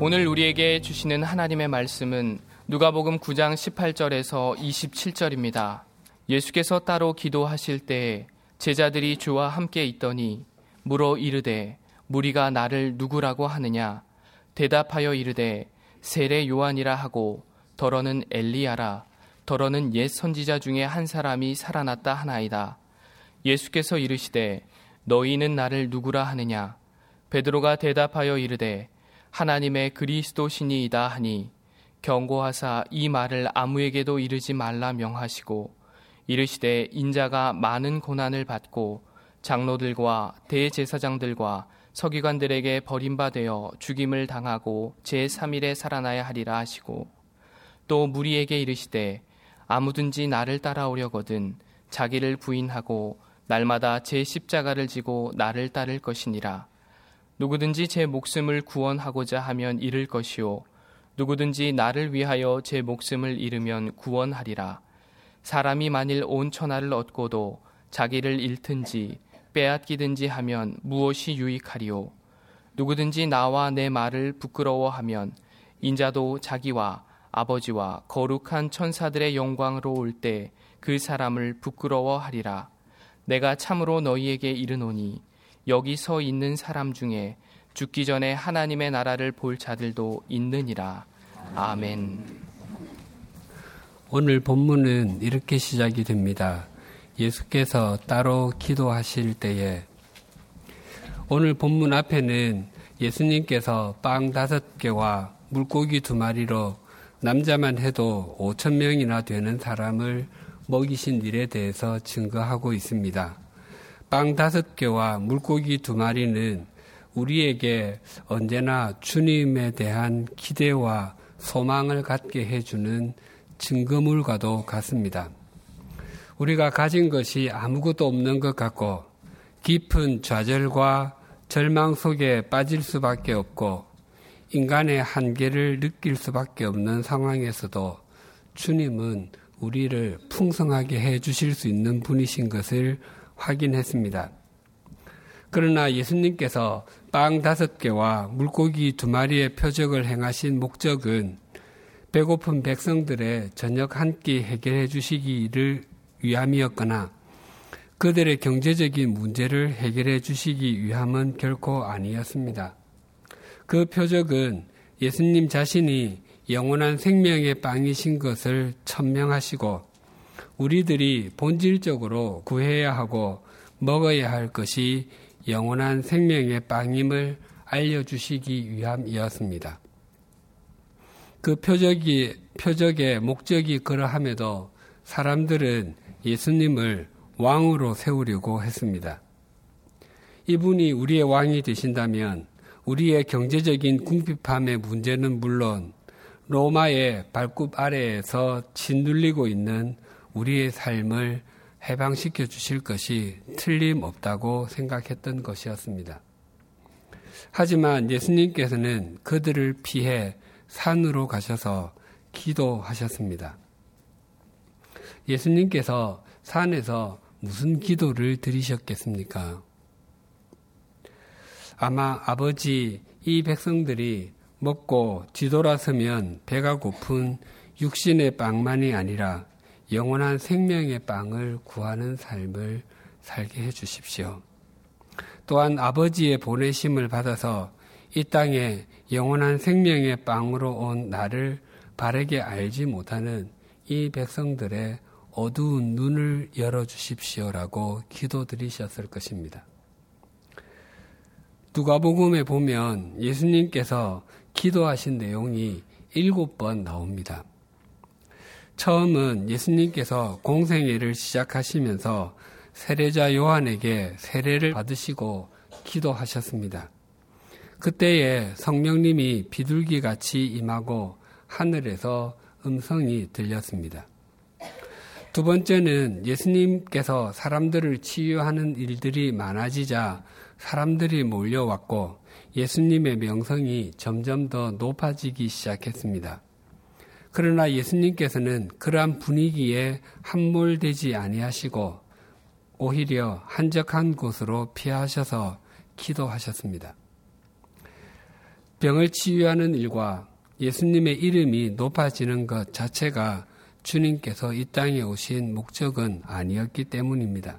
오늘 우리에게 주시는 하나님의 말씀은 누가복음 9장 18절에서 27절입니다. 예수께서 따로 기도하실 때에 제자들이 주와 함께 있더니 물어 이르되 무리가 나를 누구라고 하느냐? 대답하여 이르되 세례 요한이라 하고 더러는 엘리야라 더러는 옛 선지자 중에 한 사람이 살아났다 하나이다. 예수께서 이르시되 너희는 나를 누구라 하느냐? 베드로가 대답하여 이르되 하나님의 그리스도시니이다 하니 경고하사 이 말을 아무에게도 이르지 말라 명하시고 이르시되 인자가 많은 고난을 받고 장로들과 대제사장들과 서기관들에게 버림받아 죽임을 당하고 제3일에 살아나야 하리라 하시고 또 무리에게 이르시되 아무든지 나를 따라오려거든 자기를 부인하고 날마다 제 십자가를 지고 나를 따를 것이니라. 누구든지 제 목숨을 구원하고자 하면 잃을 것이요 누구든지 나를 위하여 제 목숨을 잃으면 구원하리라. 사람이 만일 온 천하를 얻고도 자기를 잃든지 빼앗기든지 하면 무엇이 유익하리요. 누구든지 나와 내 말을 부끄러워하면 인자도 자기와 아버지와 거룩한 천사들의 영광으로 올 때 그 사람을 부끄러워하리라. 내가 참으로 너희에게 이르노니 여기 서 있는 사람 중에 죽기 전에 하나님의 나라를 볼 자들도 있느니라. 아멘. 오늘 본문은 이렇게 시작이 됩니다. 예수께서 따로 기도하실 때에. 오늘 본문 앞에는 예수님께서 빵 5개와 물고기 2마리로 남자만 해도 5,000명이나 되는 사람을 먹이신 일에 대해서 증거하고 있습니다. 빵 5개와 물고기 2마리는 우리에게 언제나 주님에 대한 기대와 소망을 갖게 해주는 증거물과도 같습니다. 우리가 가진 것이 아무것도 없는 것 같고 깊은 좌절과 절망 속에 빠질 수밖에 없고 인간의 한계를 느낄 수밖에 없는 상황에서도 주님은 우리를 풍성하게 해주실 수 있는 분이신 것을 확인했습니다. 그러나 예수님께서 빵 5개와 물고기 2마리의 표적을 행하신 목적은 배고픈 백성들의 저녁 한 끼 해결해 주시기를 위함이었거나 그들의 경제적인 문제를 해결해 주시기 위함은 결코 아니었습니다. 그 표적은 예수님 자신이 영원한 생명의 빵이신 것을 천명하시고 우리들이 본질적으로 구해야 하고 먹어야 할 것이 영원한 생명의 빵임을 알려주시기 위함이었습니다. 그 표적의 목적이 그러함에도 사람들은 예수님을 왕으로 세우려고 했습니다. 이분이 우리의 왕이 되신다면 우리의 경제적인 궁핍함의 문제는 물론 로마의 발굽 아래에서 짓눌리고 있는 우리의 삶을 해방시켜 주실 것이 틀림없다고 생각했던 것이었습니다. 하지만 예수님께서는 그들을 피해 산으로 가셔서 기도하셨습니다. 예수님께서 산에서 무슨 기도를 드리셨겠습니까? 아마 아버지, 이 백성들이 먹고 뒤돌아서면 배가 고픈 육신의 빵만이 아니라 영원한 생명의 빵을 구하는 삶을 살게 해주십시오. 또한 아버지의 보내심을 받아서 이 땅에 영원한 생명의 빵으로 온 나를 바르게 알지 못하는 이 백성들의 어두운 눈을 열어주십시오라고 기도드리셨을 것입니다. 누가복음에 보면 예수님께서 기도하신 내용이 7번 나옵니다. 처음은 예수님께서 공생애를 시작하시면서 세례자 요한에게 세례를 받으시고 기도하셨습니다. 그때에 성령님이 비둘기같이 임하고 하늘에서 음성이 들렸습니다. 두 번째는 예수님께서 사람들을 치유하는 일들이 많아지자 사람들이 몰려왔고 예수님의 명성이 점점 더 높아지기 시작했습니다. 그러나 예수님께서는 그러한 분위기에 함몰되지 아니하시고 오히려 한적한 곳으로 피하셔서 기도하셨습니다. 병을 치유하는 일과 예수님의 이름이 높아지는 것 자체가 주님께서 이 땅에 오신 목적은 아니었기 때문입니다.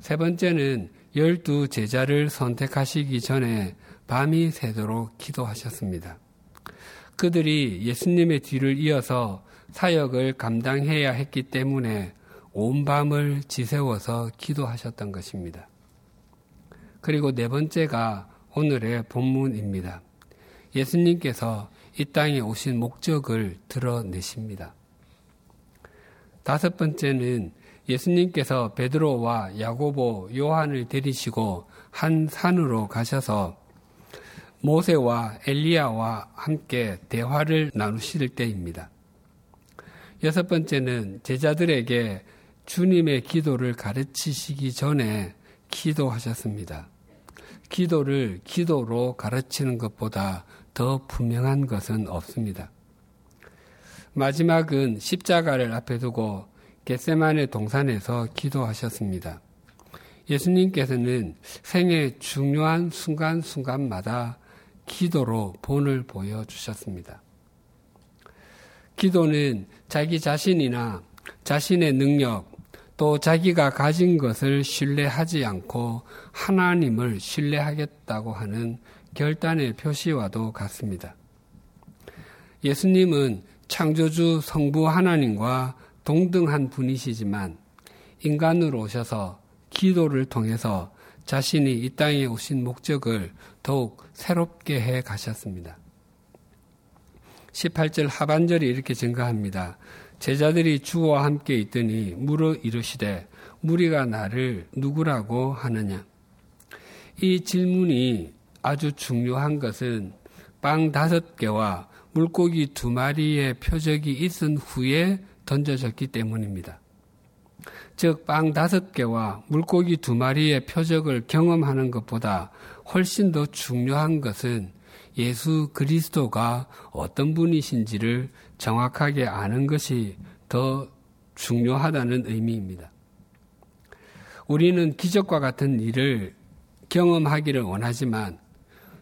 세 번째는 12 제자를 선택하시기 전에 밤이 새도록 기도하셨습니다. 그들이 예수님의 뒤를 이어서 사역을 감당해야 했기 때문에 온 밤을 지새워서 기도하셨던 것입니다. 그리고 네 번째가 오늘의 본문입니다. 예수님께서 이 땅에 오신 목적을 드러내십니다. 다섯 번째는 예수님께서 베드로와 야고보, 요한을 데리시고 한 산으로 가셔서 모세와 엘리야와 함께 대화를 나누실 때입니다. 여섯 번째는 제자들에게 주님의 기도를 가르치시기 전에 기도하셨습니다. 기도를 기도로 가르치는 것보다 더 분명한 것은 없습니다. 마지막은 십자가를 앞에 두고 겟세마네 동산에서 기도하셨습니다. 예수님께서는 생의 중요한 순간순간마다 기도로 본을 보여주셨습니다. 기도는 자기 자신이나 자신의 능력, 또 자기가 가진 것을 신뢰하지 않고 하나님을 신뢰하겠다고 하는 결단의 표시와도 같습니다. 예수님은 창조주 성부 하나님과 동등한 분이시지만 인간으로 오셔서 기도를 통해서 자신이 이 땅에 오신 목적을 더욱 새롭게 해 가셨습니다. 18절 하반절이 이렇게 증가합니다. 제자들이 주와 함께 있더니 물어 이르시되 무리가 나를 누구라고 하느냐. 이 질문이 아주 중요한 것은 빵 5개와 물고기 2마리의 표적이 있은 후에 던져졌기 때문입니다. 즉 빵 5개와 물고기 2마리의 표적을 경험하는 것보다 훨씬 더 중요한 것은 예수 그리스도가 어떤 분이신지를 정확하게 아는 것이 더 중요하다는 의미입니다. 우리는 기적과 같은 일을 경험하기를 원하지만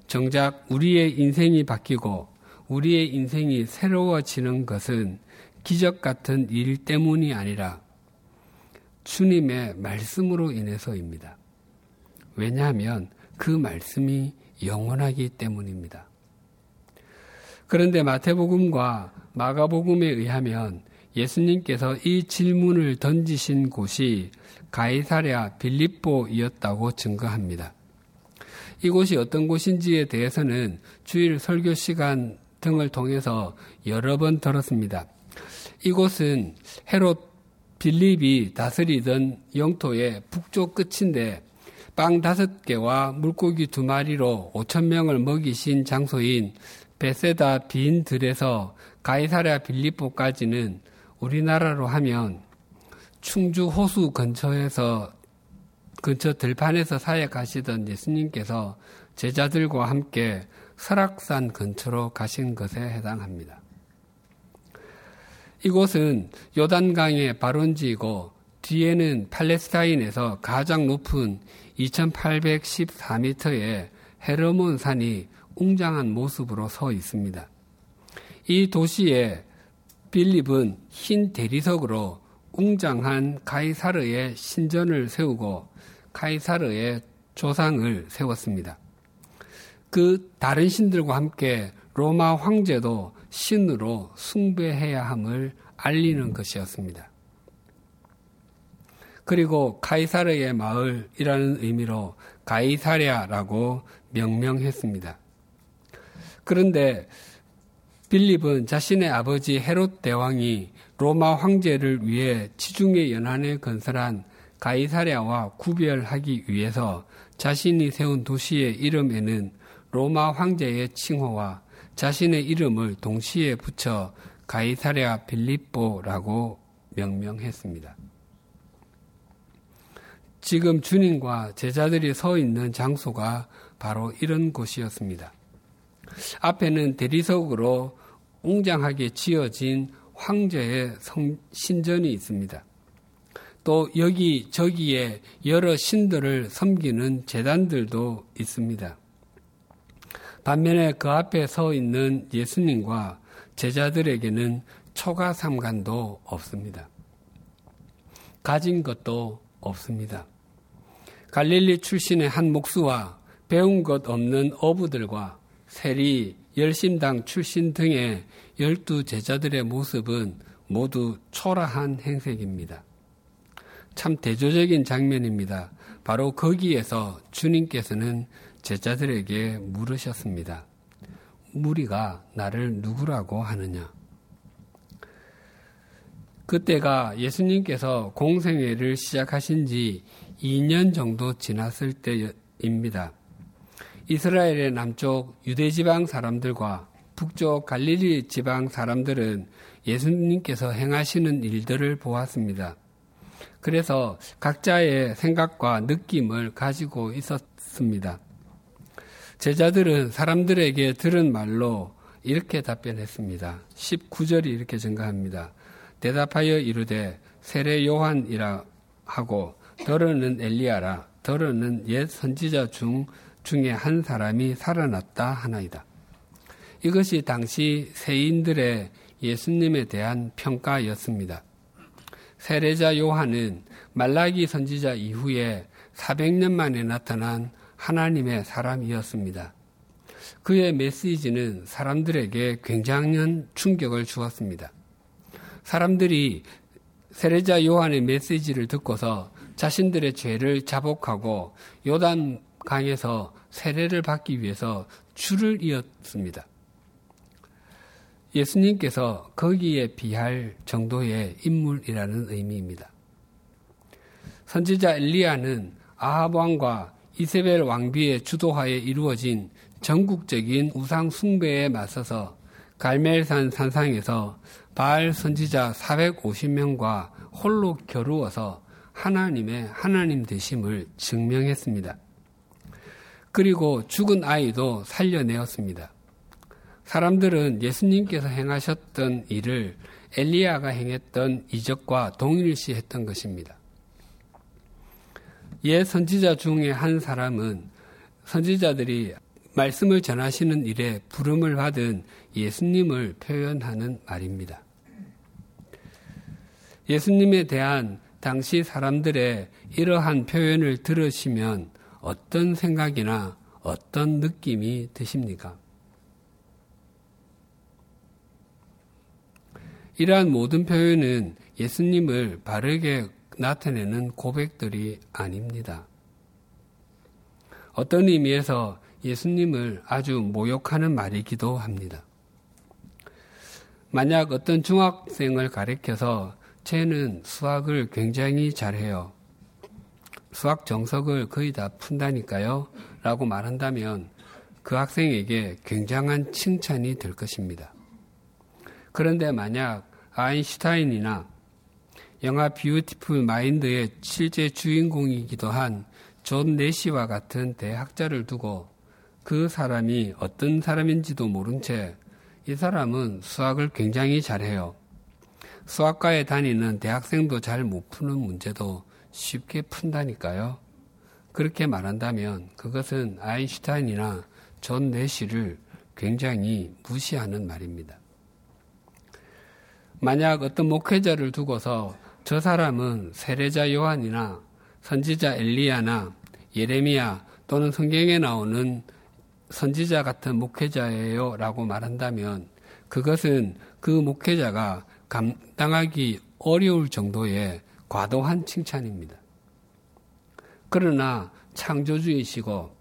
정작 우리의 인생이 바뀌고 우리의 인생이 새로워지는 것은 기적 같은 일 때문이 아니라 주님의 말씀으로 인해서입니다. 왜냐하면 그 말씀이 영원하기 때문입니다. 그런데 마태복음과 마가복음에 의하면 예수님께서 이 질문을 던지신 곳이 가이사랴 빌립보이었다고 증거합니다. 이곳이 어떤 곳인지에 대해서는 주일 설교 시간 등을 통해서 여러 번 들었습니다. 이곳은 헤롯 빌립이 다스리던 영토의 북쪽 끝인데 빵 5개와 물고기 2마리로 5,000명을 먹이신 장소인 베세다 빈 들에서 가이사랴 빌립보까지는 우리나라로 하면 충주 호수 근처 들판에서 사역하시던 예수님께서 제자들과 함께 설악산 근처로 가신 것에 해당합니다. 이곳은 요단강의 발원지이고 뒤에는 팔레스타인에서 가장 높은 2814m의 헤르몬 산이 웅장한 모습으로 서 있습니다. 이 도시에 빌립은 흰 대리석으로 웅장한 가이사르의 신전을 세우고 가이사르의 조상을 세웠습니다. 그 다른 신들과 함께 로마 황제도 신으로 숭배해야 함을 알리는 것이었습니다. 그리고 가이사랴의 마을이라는 의미로 가이사랴라고 명명했습니다. 그런데 빌립은 자신의 아버지 헤롯 대왕이 로마 황제를 위해 지중해 연안에 건설한 가이사랴와 구별하기 위해서 자신이 세운 도시의 이름에는 로마 황제의 칭호와 자신의 이름을 동시에 붙여 가이사랴 빌립보라고 명명했습니다. 지금 주님과 제자들이 서 있는 장소가 바로 이런 곳이었습니다. 앞에는 대리석으로 웅장하게 지어진 황제의 신전이 있습니다. 또 여기저기에 여러 신들을 섬기는 제단들도 있습니다. 반면에 그 앞에 서 있는 예수님과 제자들에게는 초가 상관도 없습니다. 가진 것도 없습니다. 갈릴리 출신의 한 목수와 배운 것 없는 어부들과 세리, 열심당 출신 등의 12 제자들의 모습은 모두 초라한 행색입니다. 참 대조적인 장면입니다. 바로 거기에서 주님께서는 제자들에게 물으셨습니다. 무리가 나를 누구라고 하느냐? 그때가 예수님께서 공생애를 시작하신 지 2년 정도 지났을 때입니다. 이스라엘의 남쪽 유대지방 사람들과 북쪽 갈릴리 지방 사람들은 예수님께서 행하시는 일들을 보았습니다. 그래서 각자의 생각과 느낌을 가지고 있었습니다. 제자들은 사람들에게 들은 말로 이렇게 답변했습니다. 19절이 이렇게 증가합니다. 대답하여 이르되 세례 요한이라 하고 더러는 엘리야라 더러는 옛 선지자 중에 한 사람이 살아났다 하나이다. 이것이 당시 세인들의 예수님에 대한 평가였습니다. 세례자 요한은 말라기 선지자 이후에 400년 만에 나타난 하나님의 사람이었습니다. 그의 메시지는 사람들에게 굉장한 충격을 주었습니다. 사람들이 세례자 요한의 메시지를 듣고서 자신들의 죄를 자복하고 요단강에서 세례를 받기 위해서 줄을 이었습니다. 예수님께서 거기에 비할 정도의 인물이라는 의미입니다. 선지자 엘리야는 아합 왕과 이세벨 왕비의 주도하에 이루어진 전국적인 우상 숭배에 맞서서 갈멜산 산상에서 바알 선지자 450명과 홀로 겨루어서 하나님의 하나님 되심을 증명했습니다. 그리고 죽은 아이도 살려내었습니다. 사람들은 예수님께서 행하셨던 일을 엘리야가 행했던 이적과 동일시했던 것입니다. 옛 선지자 중에 한 사람은 선지자들이 말씀을 전하시는 일에 부름을 받은 예수님을 표현하는 말입니다. 예수님에 대한 당시 사람들의 이러한 표현을 들으시면 어떤 생각이나 어떤 느낌이 드십니까? 이러한 모든 표현은 예수님을 바르게 나타내는 고백들이 아닙니다. 어떤 의미에서 예수님을 아주 모욕하는 말이기도 합니다. 만약 어떤 중학생을 가르쳐서 쟤는 수학을 굉장히 잘해요. 수학 정석을 거의 다 푼다니까요. 라고 말한다면 그 학생에게 굉장한 칭찬이 될 것입니다. 그런데 만약 아인슈타인이나 영화 뷰티풀 마인드의 실제 주인공이기도 한 존 내시와 같은 대학자를 두고 그 사람이 어떤 사람인지도 모른 채 이 사람은 수학을 굉장히 잘해요. 수학과에 다니는 대학생도 잘 못 푸는 문제도 쉽게 푼다니까요. 그렇게 말한다면 그것은 아인슈타인이나 존 내시를 굉장히 무시하는 말입니다. 만약 어떤 목회자를 두고서 저 사람은 세례자 요한이나 선지자 엘리야나 예레미야 또는 성경에 나오는 선지자 같은 목회자예요 라고 말한다면 그것은 그 목회자가 감당하기 어려울 정도의 과도한 칭찬입니다. 그러나 창조주이시고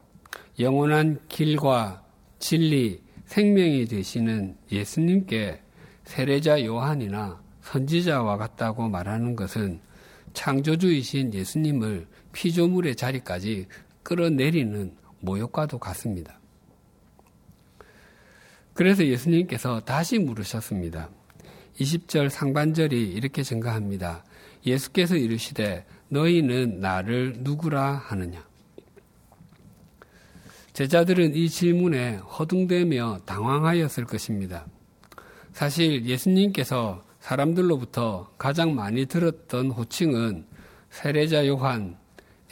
영원한 길과 진리, 생명이 되시는 예수님께 세례자 요한이나 선지자와 같다고 말하는 것은 창조주이신 예수님을 피조물의 자리까지 끌어내리는 모욕과도 같습니다. 그래서 예수님께서 다시 물으셨습니다. 20절 상반절이 이렇게 증가합니다. 예수께서 이르시되 너희는 나를 누구라 하느냐? 제자들은 이 질문에 허둥대며 당황하였을 것입니다. 사실 예수님께서 사람들로부터 가장 많이 들었던 호칭은 세례자 요한,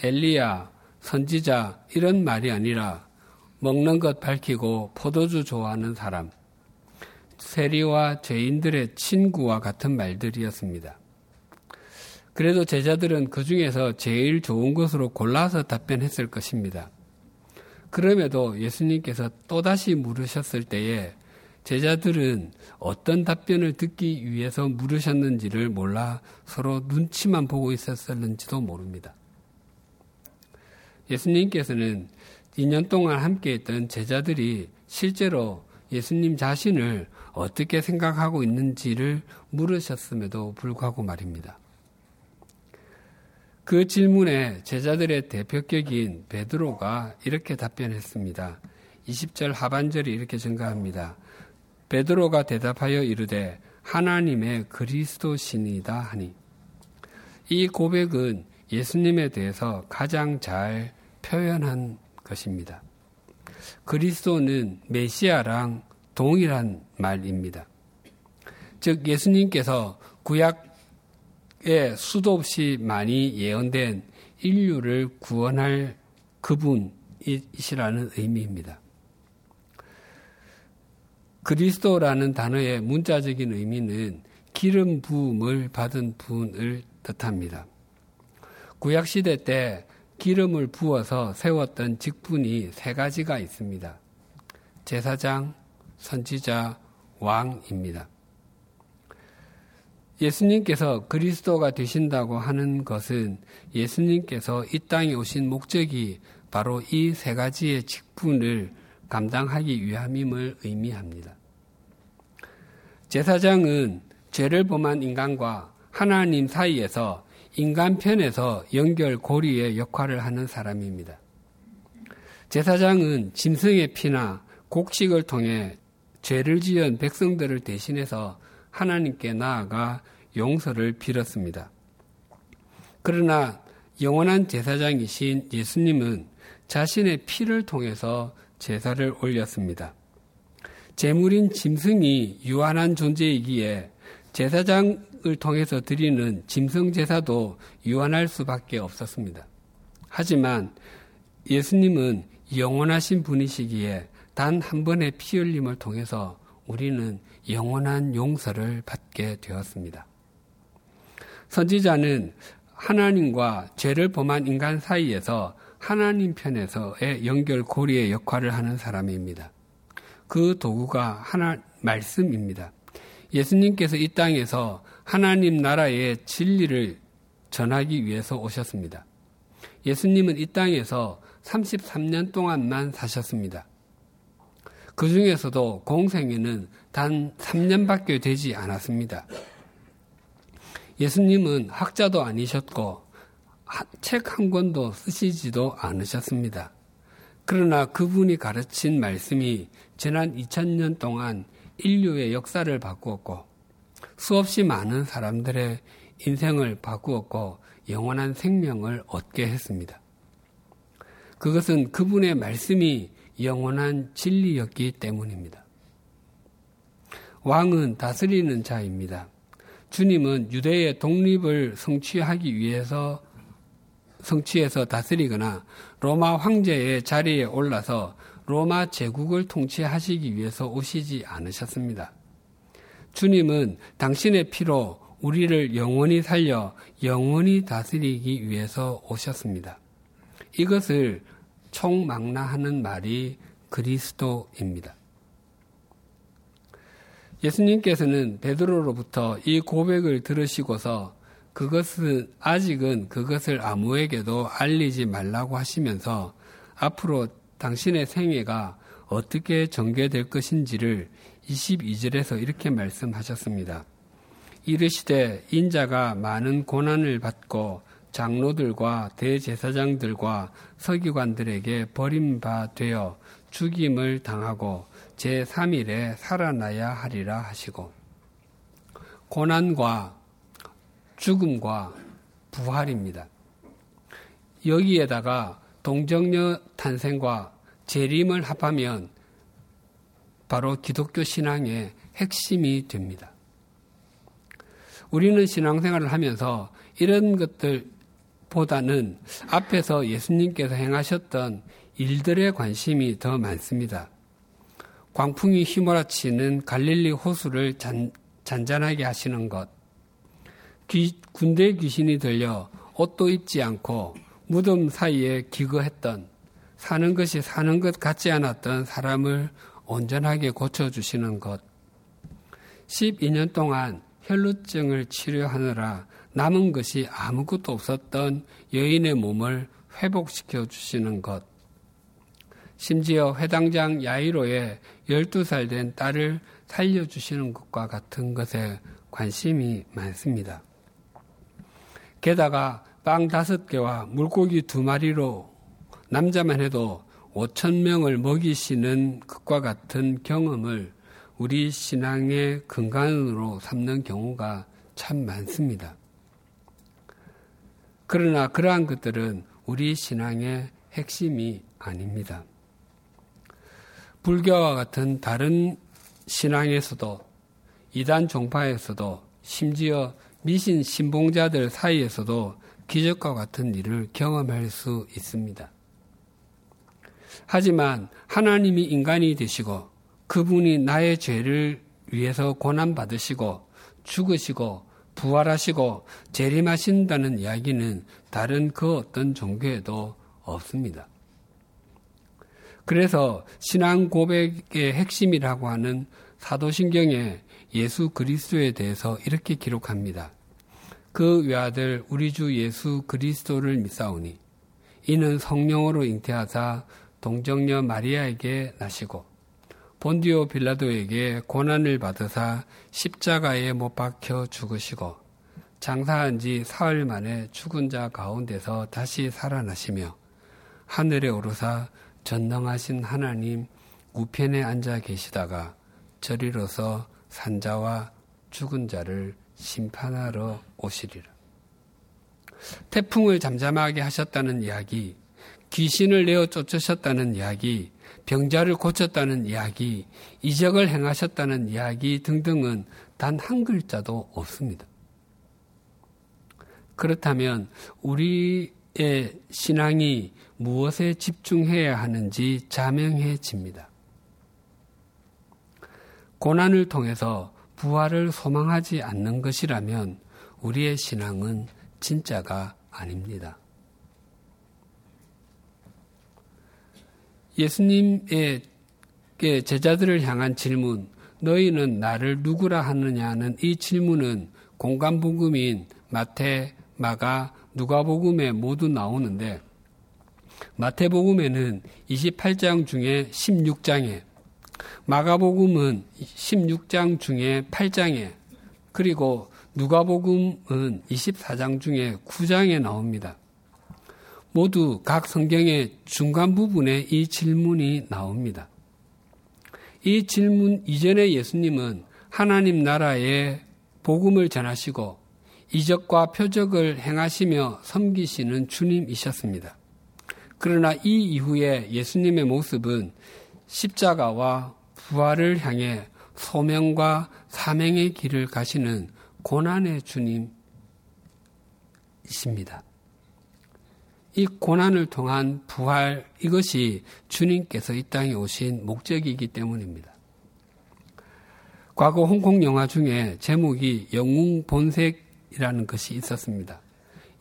엘리야, 선지자 이런 말이 아니라 먹는 것 밝히고 포도주 좋아하는 사람, 세리와 죄인들의 친구와 같은 말들이었습니다. 그래도 제자들은 그 중에서 제일 좋은 것으로 골라서 답변했을 것입니다. 그럼에도 예수님께서 또다시 물으셨을 때에 제자들은 어떤 답변을 듣기 위해서 물으셨는지를 몰라 서로 눈치만 보고 있었을는지도 모릅니다. 예수님께서는 2년 동안 함께했던 제자들이 실제로 예수님 자신을 어떻게 생각하고 있는지를 물으셨음에도 불구하고 말입니다. 그 질문에 제자들의 대표격인 베드로가 이렇게 답변했습니다. 20절 하반절이 이렇게 증가합니다. 베드로가 대답하여 이르되 하나님의 그리스도신이다 하니, 이 고백은 예수님에 대해서 가장 잘 표현한 것입니다. 그리스도는 메시아랑 동일한 말입니다. 즉 예수님께서 구약에 수도 없이 많이 예언된 인류를 구원할 그분이시라는 의미입니다. 그리스도라는 단어의 문자적인 의미는 기름 부음을 받은 분을 뜻합니다. 구약시대 때 기름을 부어서 세웠던 직분이 세 가지가 있습니다. 제사장, 선지자, 왕입니다. 예수님께서 그리스도가 되신다고 하는 것은 예수님께서 이 땅에 오신 목적이 바로 이 세 가지의 직분을 감당하기 위함임을 의미합니다. 제사장은 죄를 범한 인간과 하나님 사이에서 인간 편에서 연결고리의 역할을 하는 사람입니다. 제사장은 짐승의 피나 곡식을 통해 죄를 지은 백성들을 대신해서 하나님께 나아가 용서를 빌었습니다. 그러나 영원한 제사장이신 예수님은 자신의 피를 통해서 제사를 올렸습니다. 제물인 짐승이 유한한 존재이기에 제사장을 통해서 드리는 짐승 제사도 유한할 수밖에 없었습니다. 하지만 예수님은 영원하신 분이시기에 단 한 번의 피 흘림을 통해서 우리는 영원한 용서를 받게 되었습니다. 선지자는 하나님과 죄를 범한 인간 사이에서 하나님 편에서의 연결고리의 역할을 하는 사람입니다. 그 도구가 말씀입니다. 예수님께서 이 땅에서 하나님 나라의 진리를 전하기 위해서 오셨습니다. 예수님은 이 땅에서 33년 동안만 사셨습니다. 그 중에서도 공생애는 단 3년밖에 되지 않았습니다. 예수님은 학자도 아니셨고 책 한 권도 쓰시지도 않으셨습니다. 그러나 그분이 가르친 말씀이 지난 2000년 동안 인류의 역사를 바꾸었고 수없이 많은 사람들의 인생을 바꾸었고 영원한 생명을 얻게 했습니다. 그것은 그분의 말씀이 영원한 진리였기 때문입니다. 왕은 다스리는 자입니다. 주님은 유대의 독립을 성취해서 다스리거나 로마 황제의 자리에 올라서 로마 제국을 통치하시기 위해서 오시지 않으셨습니다. 주님은 당신의 피로 우리를 영원히 살려 영원히 다스리기 위해서 오셨습니다. 이것을 총망라하는 말이 그리스도입니다. 예수님께서는 베드로로부터 이 고백을 들으시고서 아직은 그것을 아무에게도 알리지 말라고 하시면서 앞으로 당신의 생애가 어떻게 전개될 것인지를 22절에서 이렇게 말씀하셨습니다. 이르시되 인자가 많은 고난을 받고 장로들과 대제사장들과 서기관들에게 버림받아 죽임을 당하고 제3일에 살아나야 하리라 하시고, 고난과 죽음과 부활입니다. 여기에다가 동정녀 탄생과 재림을 합하면 바로 기독교 신앙의 핵심이 됩니다. 우리는 신앙생활을 하면서 이런 것들보다는 앞에서 예수님께서 행하셨던 일들에 관심이 더 많습니다. 광풍이 휘몰아치는 갈릴리 호수를 잔잔하게 하시는 것, 군대 귀신이 들려 옷도 입지 않고 무덤 사이에 기거했던, 사는 것이 사는 것 같지 않았던 사람을 온전하게 고쳐주시는 것, 12년 동안 혈루증을 치료하느라 남은 것이 아무것도 없었던 여인의 몸을 회복시켜 주시는 것, 심지어 회당장 야이로의 12살 된 딸을 살려주시는 것과 같은 것에 관심이 많습니다. 게다가 빵 5개와 물고기 2마리로 남자만 해도 5,000명을 먹이시는 것과 같은 경험을 우리 신앙의 근간으로 삼는 경우가 참 많습니다. 그러나 그러한 것들은 우리 신앙의 핵심이 아닙니다. 불교와 같은 다른 신앙에서도, 이단 종파에서도, 심지어 미신 신봉자들 사이에서도 기적과 같은 일을 경험할 수 있습니다. 하지만 하나님이 인간이 되시고 그분이 나의 죄를 위해서 고난받으시고 죽으시고 부활하시고 재림하신다는 이야기는 다른 그 어떤 종교에도 없습니다. 그래서 신앙 고백의 핵심이라고 하는 사도신경에 예수 그리스도에 대해서 이렇게 기록합니다. 그 외아들 우리 주 예수 그리스도를 믿사오니 이는 성령으로 잉태하사 동정녀 마리아에게 나시고 본디오 빌라도에게 고난을 받으사 십자가에 못 박혀 죽으시고 장사한 지 사흘 만에 죽은 자 가운데서 다시 살아나시며 하늘에 오르사 전능하신 하나님 우편에 앉아 계시다가 저리로서 산자와 죽은 자를 심판하러 오시리라. 태풍을 잠잠하게 하셨다는 이야기, 귀신을 내어 쫓으셨다는 이야기, 병자를 고쳤다는 이야기, 이적을 행하셨다는 이야기 등등은 단 한 글자도 없습니다. 그렇다면 우리의 신앙이 무엇에 집중해야 하는지 자명해집니다. 고난을 통해서 부활을 소망하지 않는 것이라면 우리의 신앙은 진짜가 아닙니다. 예수님의 제자들을 향한 질문, 너희는 나를 누구라 하느냐는 이 질문은 공간복음인 마태, 마가, 누가복음에 모두 나오는데, 마태복음에는 28장 중에 16장에, 마가복음은 16장 중에 8장에, 그리고 누가복음은 24장 중에 9장에 나옵니다. 모두 각 성경의 중간 부분에 이 질문이 나옵니다. 이 질문 이전에 예수님은 하나님 나라의 복음을 전하시고 이적과 표적을 행하시며 섬기시는 주님이셨습니다. 그러나 이 이후에 예수님의 모습은 십자가와 부활을 향해 소명과 사명의 길을 가시는 고난의 주님이십니다. 이 고난을 통한 부활, 이것이 주님께서 이 땅에 오신 목적이기 때문입니다. 과거 홍콩 영화 중에 제목이 영웅 본색이라는 것이 있었습니다.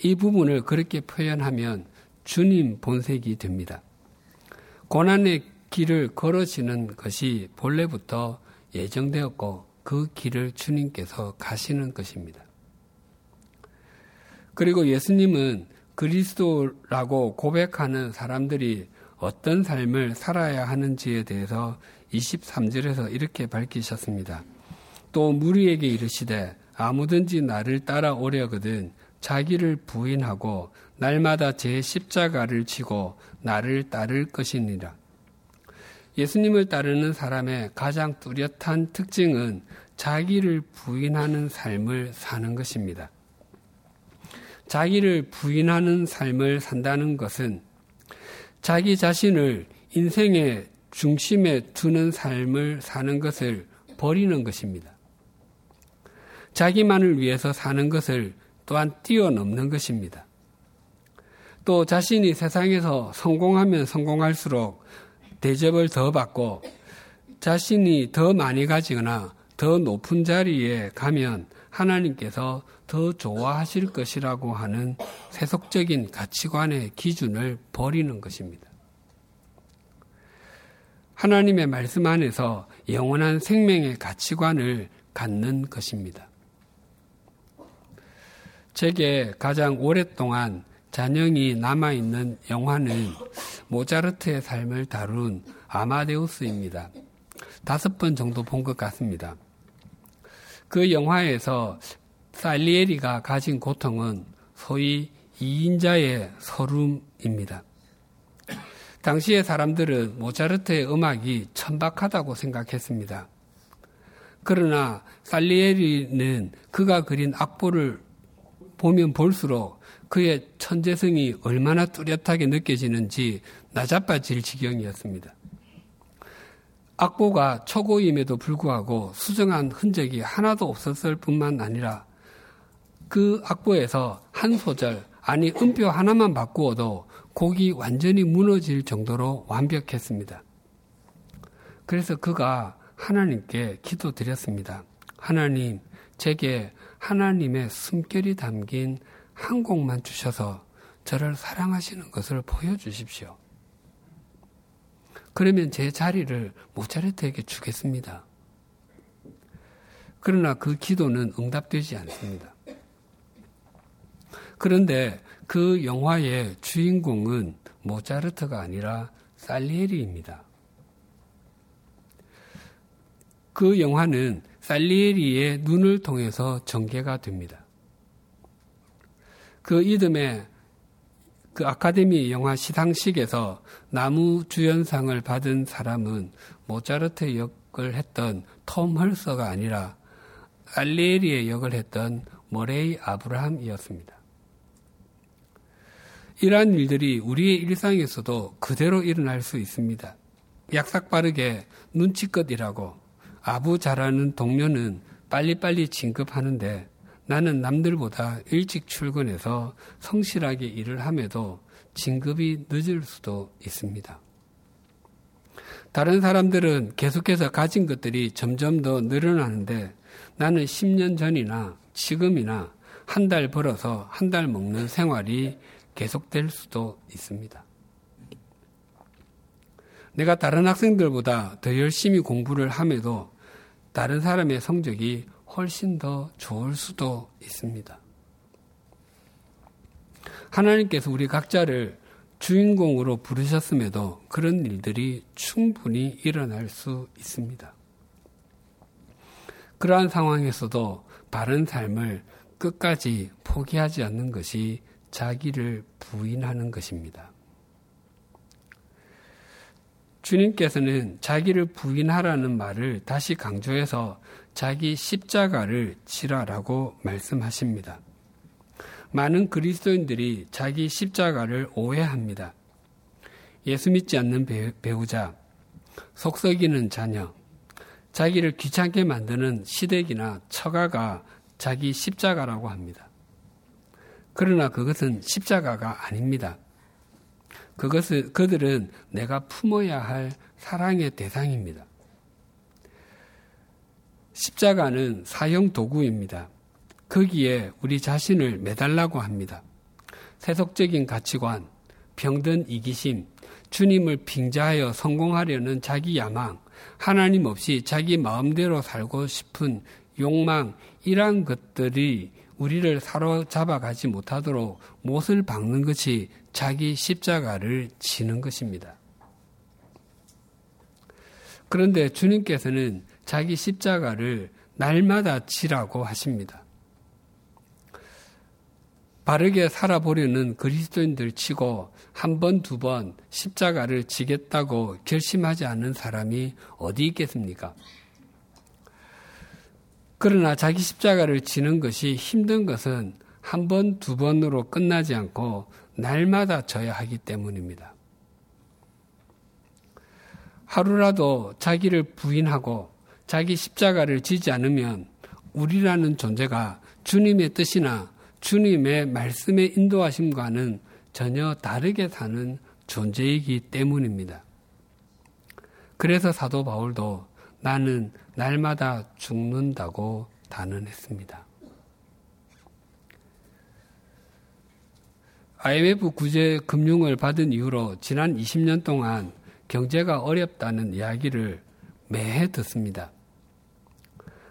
이 부분을 그렇게 표현하면 주님 본색이 됩니다. 고난의 길을 걸으시는 것이 본래부터 예정되었고 그 길을 주님께서 가시는 것입니다. 그리고 예수님은 그리스도라고 고백하는 사람들이 어떤 삶을 살아야 하는지에 대해서 23절에서 이렇게 밝히셨습니다. 또 무리에게 이르시되 아무든지 나를 따라오려거든 자기를 부인하고 날마다 제 십자가를 지고 나를 따를 것이니라. 예수님을 따르는 사람의 가장 뚜렷한 특징은 자기를 부인하는 삶을 사는 것입니다. 자기를 부인하는 삶을 산다는 것은 자기 자신을 인생의 중심에 두는 삶을 사는 것을 버리는 것입니다. 자기만을 위해서 사는 것을 또한 뛰어넘는 것입니다. 또 자신이 세상에서 성공하면 성공할수록 대접을 더 받고 자신이 더 많이 가지거나 더 높은 자리에 가면 하나님께서 더 좋아하실 것이라고 하는 세속적인 가치관의 기준을 버리는 것입니다. 하나님의 말씀 안에서 영원한 생명의 가치관을 갖는 것입니다. 제게 가장 오랫동안 잔영이 남아있는 영화는 모차르트의 삶을 다룬 아마데우스입니다. 5번 정도 본 것 같습니다. 그 영화에서 살리에리가 가진 고통은 소위 2인자의 서름입니다. 당시의 사람들은 모차르트의 음악이 천박하다고 생각했습니다. 그러나 살리에리는 그가 그린 악보를 보면 볼수록 그의 천재성이 얼마나 뚜렷하게 느껴지는지 나자빠질 지경이었습니다. 악보가 초고임에도 불구하고 수정한 흔적이 하나도 없었을 뿐만 아니라 그 악보에서 한 소절, 아니 음표 하나만 바꾸어도 곡이 완전히 무너질 정도로 완벽했습니다. 그래서 그가 하나님께 기도드렸습니다. 하나님, 제게 하나님의 숨결이 담긴 한 곡만 주셔서 저를 사랑하시는 것을 보여주십시오. 그러면 제 자리를 모차르트에게 주겠습니다. 그러나 그 기도는 응답되지 않습니다. 그런데 그 영화의 주인공은 모차르트가 아니라 살리에리입니다. 그 영화는 살리에리의 눈을 통해서 전개가 됩니다. 그 이듬해 그 아카데미 영화 시상식에서 나무 주연상을 받은 사람은 모차르트 역을 했던 톰 헐서가 아니라 살리에리의 역을 했던 머레이 아브라함이었습니다. 이러한 일들이 우리의 일상에서도 그대로 일어날 수 있습니다. 약삭빠르게 눈치껏 일하고 아부 잘하는 동료는 빨리빨리 진급하는데 나는 남들보다 일찍 출근해서 성실하게 일을 함에도 진급이 늦을 수도 있습니다. 다른 사람들은 계속해서 가진 것들이 점점 더 늘어나는데 나는 10년 전이나 지금이나 한 달 벌어서 한 달 먹는 생활이 계속될 수도 있습니다. 내가 다른 학생들보다 더 열심히 공부를 함에도 다른 사람의 성적이 훨씬 더 좋을 수도 있습니다. 하나님께서 우리 각자를 주인공으로 부르셨음에도 그런 일들이 충분히 일어날 수 있습니다. 그러한 상황에서도 바른 삶을 끝까지 포기하지 않는 것이 자기를 부인하는 것입니다. 주님께서는 자기를 부인하라는 말을 다시 강조해서 자기 십자가를 지라라고 말씀하십니다. 많은 그리스도인들이 자기 십자가를 오해합니다. 예수 믿지 않는 배우자, 속썩이는 자녀, 자기를 귀찮게 만드는 시댁이나 처가가 자기 십자가라고 합니다. 그러나 그것은 십자가가 아닙니다. 그것은 그들은 내가 품어야 할 사랑의 대상입니다. 십자가는 사형 도구입니다. 거기에 우리 자신을 매달라고 합니다. 세속적인 가치관, 병든 이기심, 주님을 빙자하여 성공하려는 자기 야망, 하나님 없이 자기 마음대로 살고 싶은 욕망, 이러한 것들이 우리를 사로잡아가지 못하도록 못을 박는 것이 자기 십자가를 지는 것입니다. 그런데 주님께서는 자기 십자가를 날마다 지라고 하십니다. 바르게 살아보려는 그리스도인들 치고 한 번, 두 번 십자가를 지겠다고 결심하지 않는 사람이 어디 있겠습니까? 그러나 자기 십자가를 지는 것이 힘든 것은 한 번, 두 번으로 끝나지 않고 날마다 져야 하기 때문입니다. 하루라도 자기를 부인하고 자기 십자가를 지지 않으면 우리라는 존재가 주님의 뜻이나 주님의 말씀의 인도하심과는 전혀 다르게 사는 존재이기 때문입니다. 그래서 사도 바울도 나는 날마다 죽는다고 단언했습니다. IMF 구제 금융을 받은 이후로 지난 20년 동안 경제가 어렵다는 이야기를 매해 듣습니다.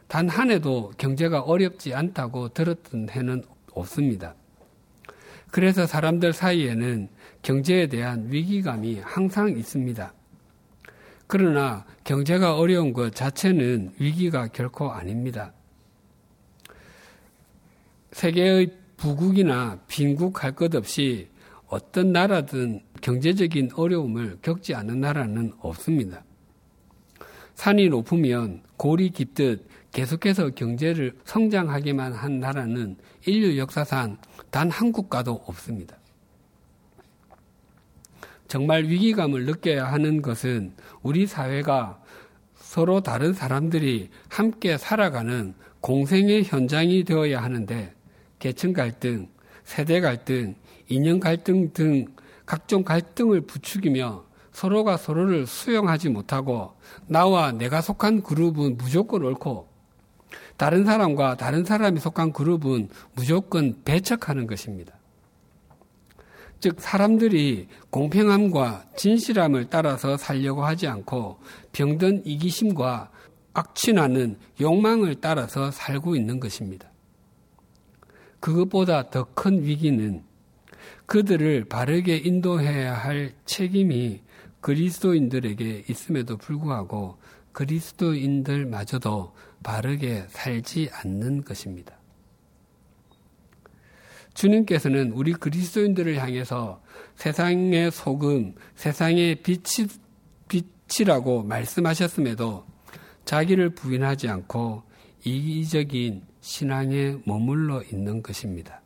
단 한 해도 경제가 어렵지 않다고 들었던 해는 없습니다. 그래서 사람들 사이에는 경제에 대한 위기감이 항상 있습니다. 그러나 경제가 어려운 것 자체는 위기가 결코 아닙니다. 세계의 부국이나 빈국 할 것 없이 어떤 나라든 경제적인 어려움을 겪지 않은 나라는 없습니다. 산이 높으면 골이 깊듯 계속해서 경제를 성장하기만 한 나라는 인류 역사상 단 한 국가도 없습니다. 정말 위기감을 느껴야 하는 것은 우리 사회가 서로 다른 사람들이 함께 살아가는 공생의 현장이 되어야 하는데 계층 갈등, 세대 갈등, 인연 갈등 등 각종 갈등을 부추기며 서로가 서로를 수용하지 못하고 나와 내가 속한 그룹은 무조건 옳고 다른 사람과 다른 사람이 속한 그룹은 무조건 배척하는 것입니다. 즉 사람들이 공평함과 진실함을 따라서 살려고 하지 않고 병든 이기심과 악취나는 욕망을 따라서 살고 있는 것입니다. 그것보다 더 큰 위기는 그들을 바르게 인도해야 할 책임이 그리스도인들에게 있음에도 불구하고 그리스도인들마저도 바르게 살지 않는 것입니다. 주님께서는 우리 그리스도인들을 향해서 세상의 소금, 세상의 빛이라고 말씀하셨음에도 자기를 부인하지 않고 이기적인 신앙에 머물러 있는 것입니다.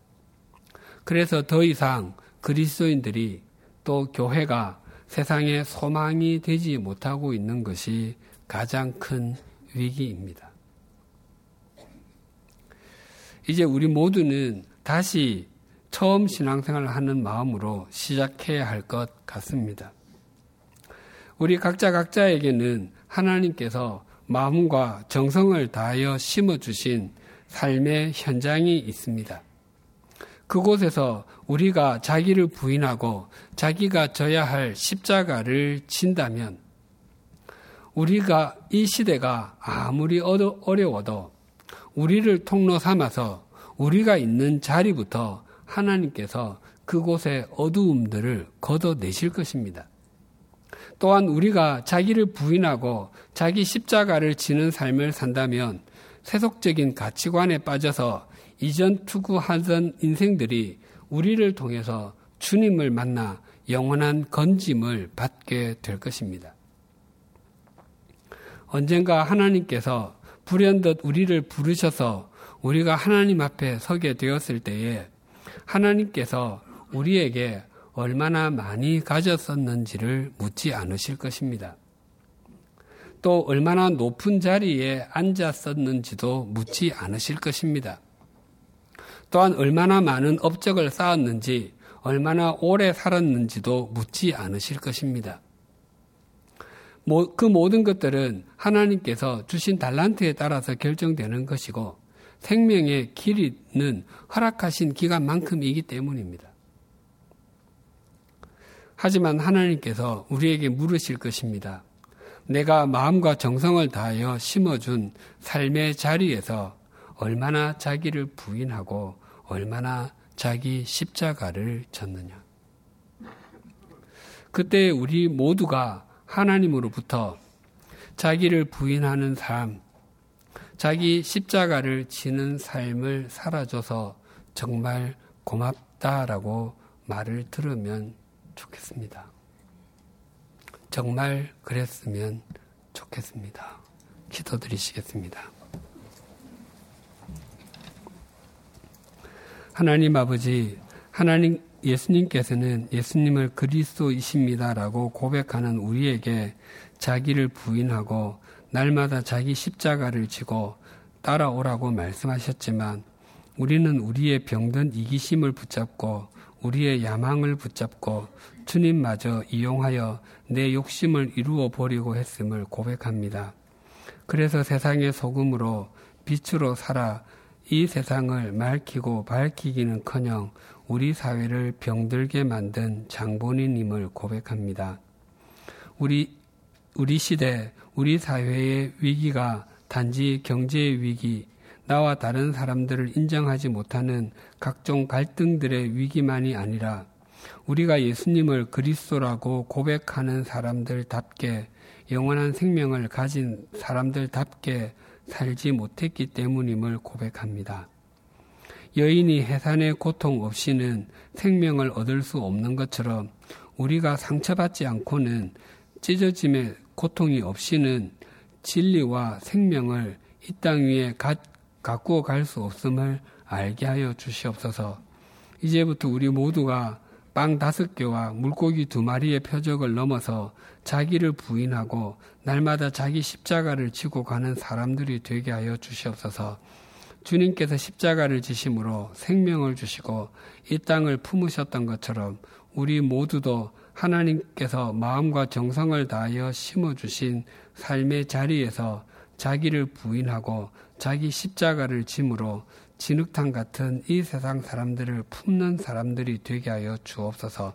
그래서 더 이상 그리스도인들이 또 교회가 세상의 소망이 되지 못하고 있는 것이 가장 큰 위기입니다. 이제 우리 모두는 다시 처음 신앙생활을 하는 마음으로 시작해야 할 것 같습니다. 우리 각자에게는 하나님께서 마음과 정성을 다하여 심어주신 삶의 현장이 있습니다. 그곳에서 우리가 자기를 부인하고 자기가 져야 할 십자가를 진다면 우리가 이 시대가 아무리 어려워도 우리를 통로 삼아서 우리가 있는 자리부터 하나님께서 그곳의 어두움들을 걷어내실 것입니다. 또한 우리가 자기를 부인하고 자기 십자가를 지는 삶을 산다면 세속적인 가치관에 빠져서 이전 투구하던 인생들이 우리를 통해서 주님을 만나 영원한 건짐을 받게 될 것입니다. 언젠가 하나님께서 불현듯 우리를 부르셔서 우리가 하나님 앞에 서게 되었을 때에 하나님께서 우리에게 얼마나 많이 가졌었는지를 묻지 않으실 것입니다. 또 얼마나 높은 자리에 앉았었는지도 묻지 않으실 것입니다. 또한 얼마나 많은 업적을 쌓았는지, 얼마나 오래 살았는지도 묻지 않으실 것입니다. 그 모든 것들은 하나님께서 주신 달란트에 따라서 결정되는 것이고 생명의 길이는 허락하신 기간만큼이기 때문입니다. 하지만 하나님께서 우리에게 물으실 것입니다. 내가 마음과 정성을 다하여 심어준 삶의 자리에서 얼마나 자기를 부인하고 얼마나 자기 십자가를 졌느냐. 그때 우리 모두가 하나님으로부터 자기를 부인하는 삶, 자기 십자가를 지는 삶을 살아줘서 정말 고맙다라고 말을 들으면 좋겠습니다. 정말 그랬으면 좋겠습니다. 기도드리시겠습니다. 하나님 아버지, 하나님 예수님께서는 예수님을 그리스도이십니다라고 고백하는 우리에게 자기를 부인하고 날마다 자기 십자가를 지고 따라오라고 말씀하셨지만 우리는 우리의 병든 이기심을 붙잡고 우리의 야망을 붙잡고 주님마저 이용하여 내 욕심을 이루어 보려고 했음을 고백합니다. 그래서 세상의 소금으로 빛으로 살아 이 세상을 맑히고 밝히기는커녕 우리 사회를 병들게 만든 장본인임을 고백합니다. 우리 시대, 우리 사회의 위기가 단지 경제의 위기, 나와 다른 사람들을 인정하지 못하는 각종 갈등들의 위기만이 아니라 우리가 예수님을 그리스도라고 고백하는 사람들답게, 영원한 생명을 가진 사람들답게 살지 못했기 때문임을 고백합니다. 여인이 해산의 고통 없이는 생명을 얻을 수 없는 것처럼 우리가 상처받지 않고는, 찢어짐의 고통이 없이는 진리와 생명을 이 땅 위에 갖고 갈 수 없음을 알게 하여 주시옵소서. 이제부터 우리 모두가 빵 5개와 물고기 2마리의 표적을 넘어서 자기를 부인하고 날마다 자기 십자가를 지고 가는 사람들이 되게 하여 주시옵소서. 주님께서 십자가를 지심으로 생명을 주시고 이 땅을 품으셨던 것처럼 우리 모두도 하나님께서 마음과 정성을 다하여 심어주신 삶의 자리에서 자기를 부인하고 자기 십자가를 짐으로 진흙탕 같은 이 세상 사람들을 품는 사람들이 되게 하여 주옵소서.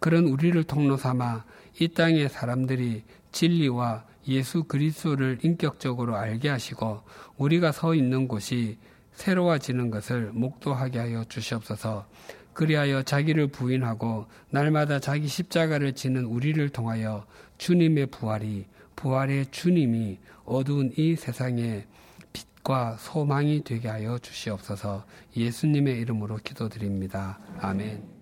그런 우리를 통로 삼아 이 땅의 사람들이 진리와 예수 그리스도를 인격적으로 알게 하시고 우리가 서 있는 곳이 새로워지는 것을 목도하게 하여 주시옵소서. 그리하여 자기를 부인하고 날마다 자기 십자가를 지는 우리를 통하여 주님의 부활이, 부활의 주님이 어두운 이 세상에 빛과 소망이 되게 하여 주시옵소서. 예수님의 이름으로 기도드립니다. 아멘.